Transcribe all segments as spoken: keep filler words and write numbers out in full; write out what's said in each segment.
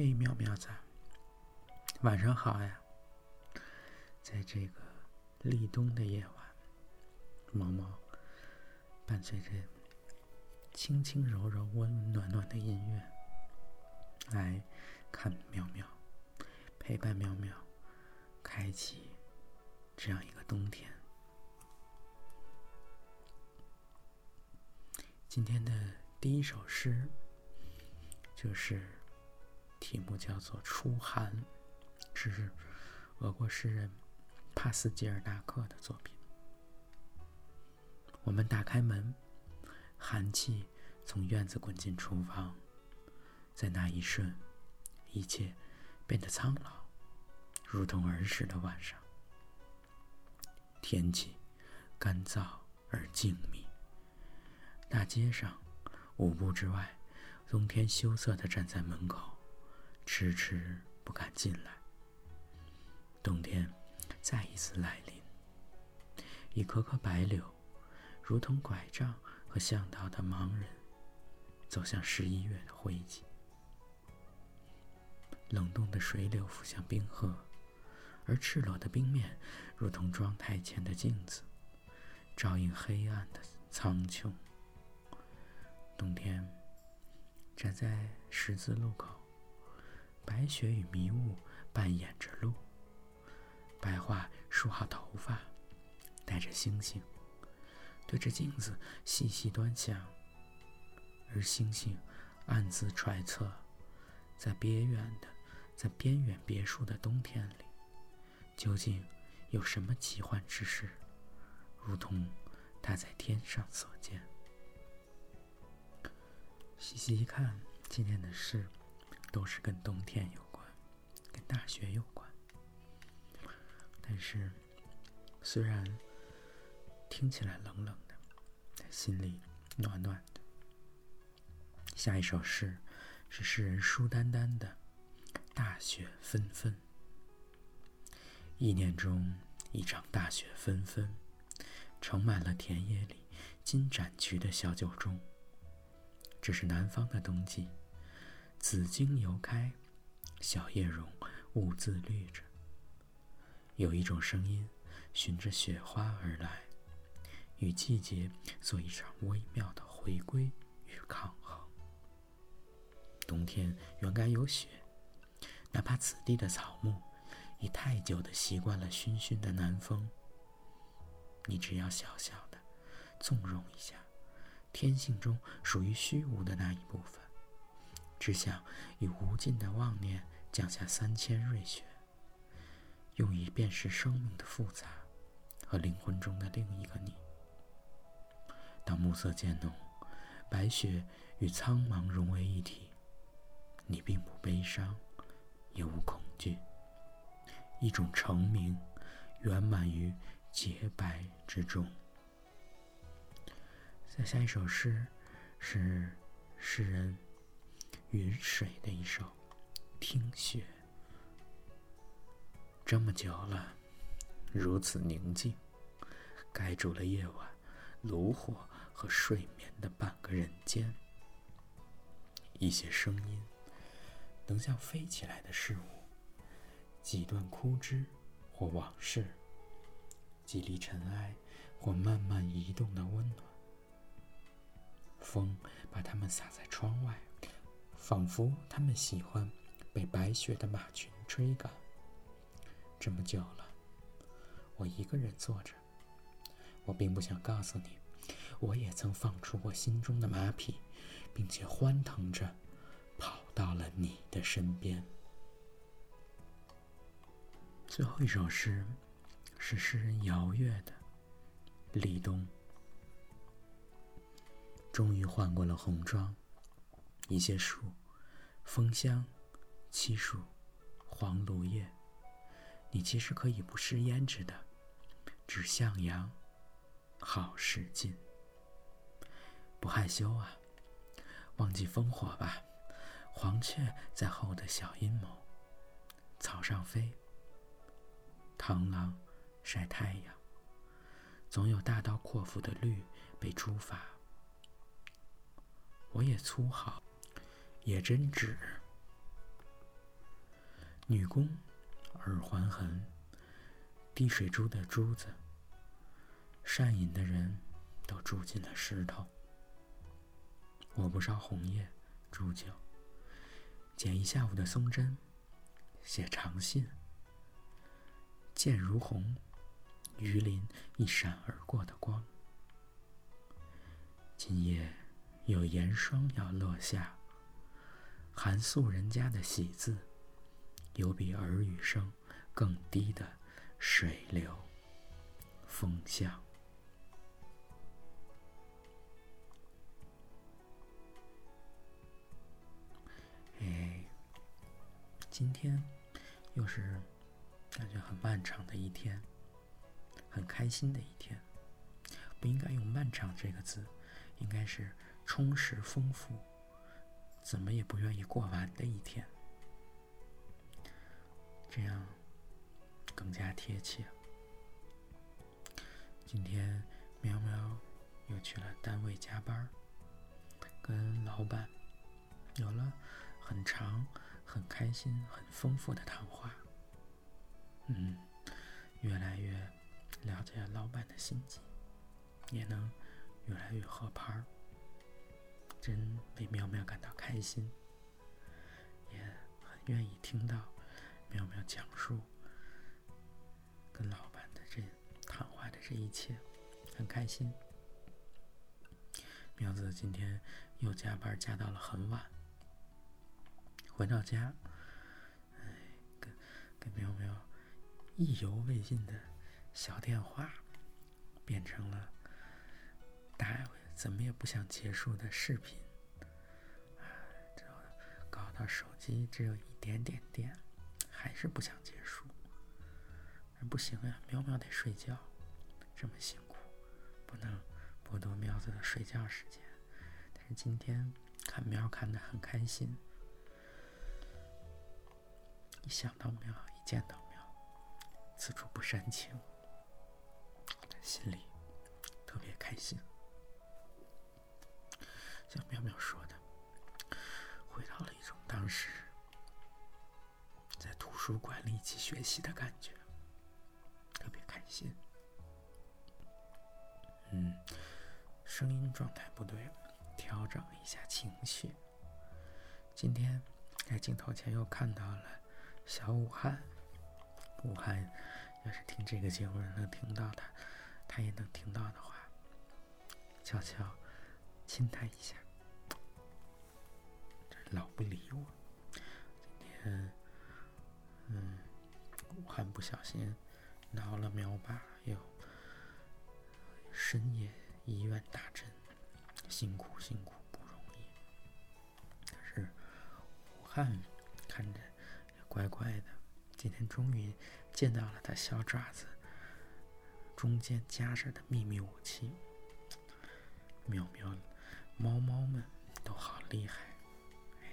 嘿，妙妙仔，晚上好呀！在这个立冬的夜晚，毛毛伴随着轻轻柔柔、温温暖暖的音乐来看妙妙，陪伴妙妙开启这样一个冬天。今天的第一首诗就是题目叫做《初寒》，是俄国诗人帕斯捷尔纳克的作品。我们打开门，寒气从院子滚进厨房，在那一瞬，一切变得苍老，如同儿时的晚上。天气干燥而静谧，大街上五步之外，冬天羞涩地站在门口，迟迟不敢进来。冬天再一次来临，一棵棵白柳如同拐杖和向导的盲人，走向十一月的灰烬。冷冻的水流浮向冰河，而赤裸的冰面如同妆台前的镜子，照映黑暗的苍穹。冬天站在十字路口，白雪与迷雾扮演着路，白桦梳好头发，带着星星，对着镜子细细端详，而星星暗自揣测，在边远的在边远别墅的冬天里，究竟有什么奇幻之事，如同他在天上所见。细细一看，今天的事都是跟冬天有关，跟大雪有关。但是虽然听起来冷冷的，但心里暖暖的。下一首诗是诗人舒丹丹的《大雪纷纷》。意念中一场大雪纷纷，盛满了田野里金盏菊的小酒盅。这是南方的冬季，紫荆犹开，小叶榕兀自绿着。有一种声音循着雪花而来，与季节做一场微妙的回归与抗衡。冬天原该有雪，哪怕此地的草木已太久地习惯了熏熏的南风，你只要小小的纵容一下天性中属于虚无的那一部分，只想以无尽的妄念降下三千瑞雪，用以辨识生命的复杂和灵魂中的另一个你。当暮色渐浓，白雪与苍茫融为一体，你并不悲伤，也无恐惧，一种澄明圆满于洁白之中。再下一首诗是诗人云水的一首《听雪》。这么久了，如此宁静，盖住了夜晚炉火和睡眠的半个人间。一些声音能像飞起来的事物，几段枯枝或往事，几粒尘埃或慢慢移动的温暖。风把它们洒在窗外，仿佛它们喜欢被白雪的马群追赶。这么久了，我一个人坐着，我并不想告诉你，我也曾放出我心中的马匹，并且欢腾着跑到了你的身边。最后一首诗是诗人姚越的《立冬》。终于换过了红妆，一些树，枫香、漆树、黄芦叶，你其实可以不施胭脂的，只向阳，好使劲。不害羞啊，忘记烽火吧，黄雀在后的小阴谋，草上飞，螳螂晒太阳，总有大刀阔斧的绿被诛伐。我也粗好，也真直，女工耳环痕，滴水珠的珠子，善饮的人都住进了石头。我不烧红叶煮酒，捡一下午的松针，写长信。箭如虹，鱼鳞一闪而过的光。今夜有盐霜要落下，寒素人家的喜字有比耳语声更低的水流风向。哎，今天又是感觉很漫长的一天，很开心的一天。不应该用漫长这个字，应该是充实丰富，怎么也不愿意过完的一天，这样更加贴切。今天喵喵又去了单位加班，跟老板有了很长、很开心、很丰富的谈话。嗯，越来越了解老板的心机，也能越来越合拍，真为喵喵感到开心，也很愿意听到喵喵讲述跟老板的这谈话的这一切，很开心。喵子今天又加班加到了很晚，回到家，哎，跟跟喵喵意犹未尽的小电话，变成了大爱怎么也不想结束的视频，啊，这搞到手机只有一点点电，还是不想结束。不行呀，喵喵得睡觉，这么辛苦，不能剥夺喵子的睡觉时间。但是今天看喵看得很开心，一想到喵，一见到喵，此处不煽情，心里特别开心。像喵喵说的，回到了一种当时在图书馆里一起学习的感觉，特别开心。嗯，声音状态不对，调整一下情绪。今天在镜头前又看到了小武汉，武汉要是听这个节目能听到他，他也能听到的话，悄悄亲他一下，这老不理我。今天，嗯，武汉不小心挠了喵爸，又深夜医院打针，辛苦辛苦不容易。但是武汉看着也乖乖的，今天终于见到了他小爪子中间夹着的秘密武器，喵喵了。猫猫们都好厉害，哎，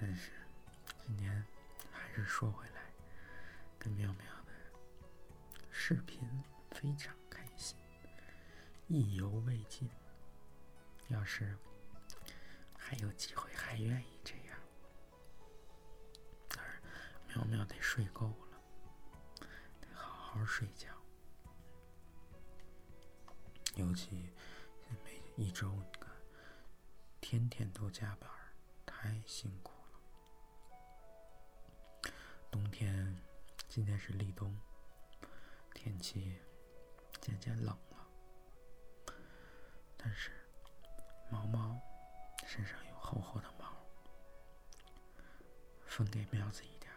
但是今天还是说回来，跟喵喵的视频非常开心，意犹未尽。要是还有机会，还愿意这样。而喵喵得睡够了，得好好睡觉，尤其。每一周你看天天都加班，太辛苦了。冬天今天是立冬，天气渐渐冷了，但是毛毛身上有厚厚的毛，分给喵子一点，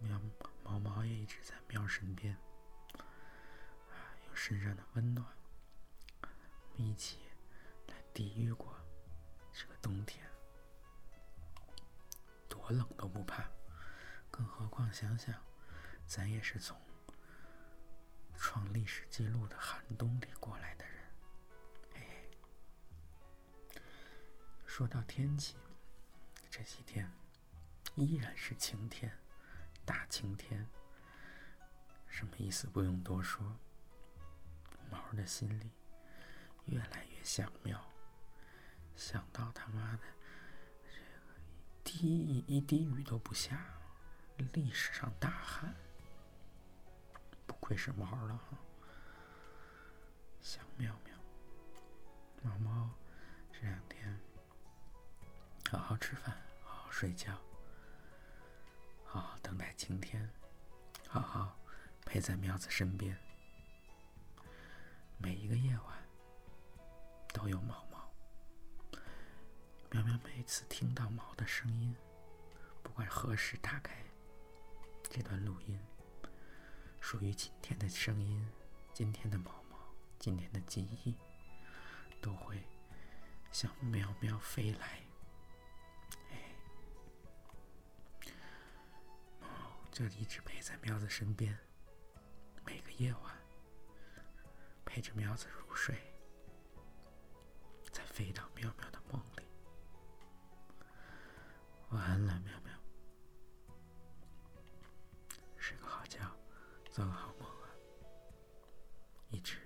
喵毛毛也一直在喵身边，啊，有身上的温暖，一起来抵御过这个冬天，多冷都不怕，更何况想想咱也是从创历史记录的寒冬里过来的人。哎，说到天气，这几天依然是晴天，大晴天，什么意思不用多说，毛的心里越来越想喵，想到他妈的这个低邑一滴雨都不下，历史上大旱，不愧是猫了哈。小妙妙，毛毛这两天好好吃饭，好好睡觉，好好等待晴天，好好陪在喵子身边。每一个夜晚都有毛毛，喵喵每次听到毛的声音，不管何时打开这段录音，属于今天的声音，今天的毛毛，今天的记忆，都会像喵喵飞来。就一直陪在喵子身边，每个夜晚陪着喵子入睡，再飞到喵喵的梦里。晚安了，喵喵，睡个好觉，做个好梦啊，一直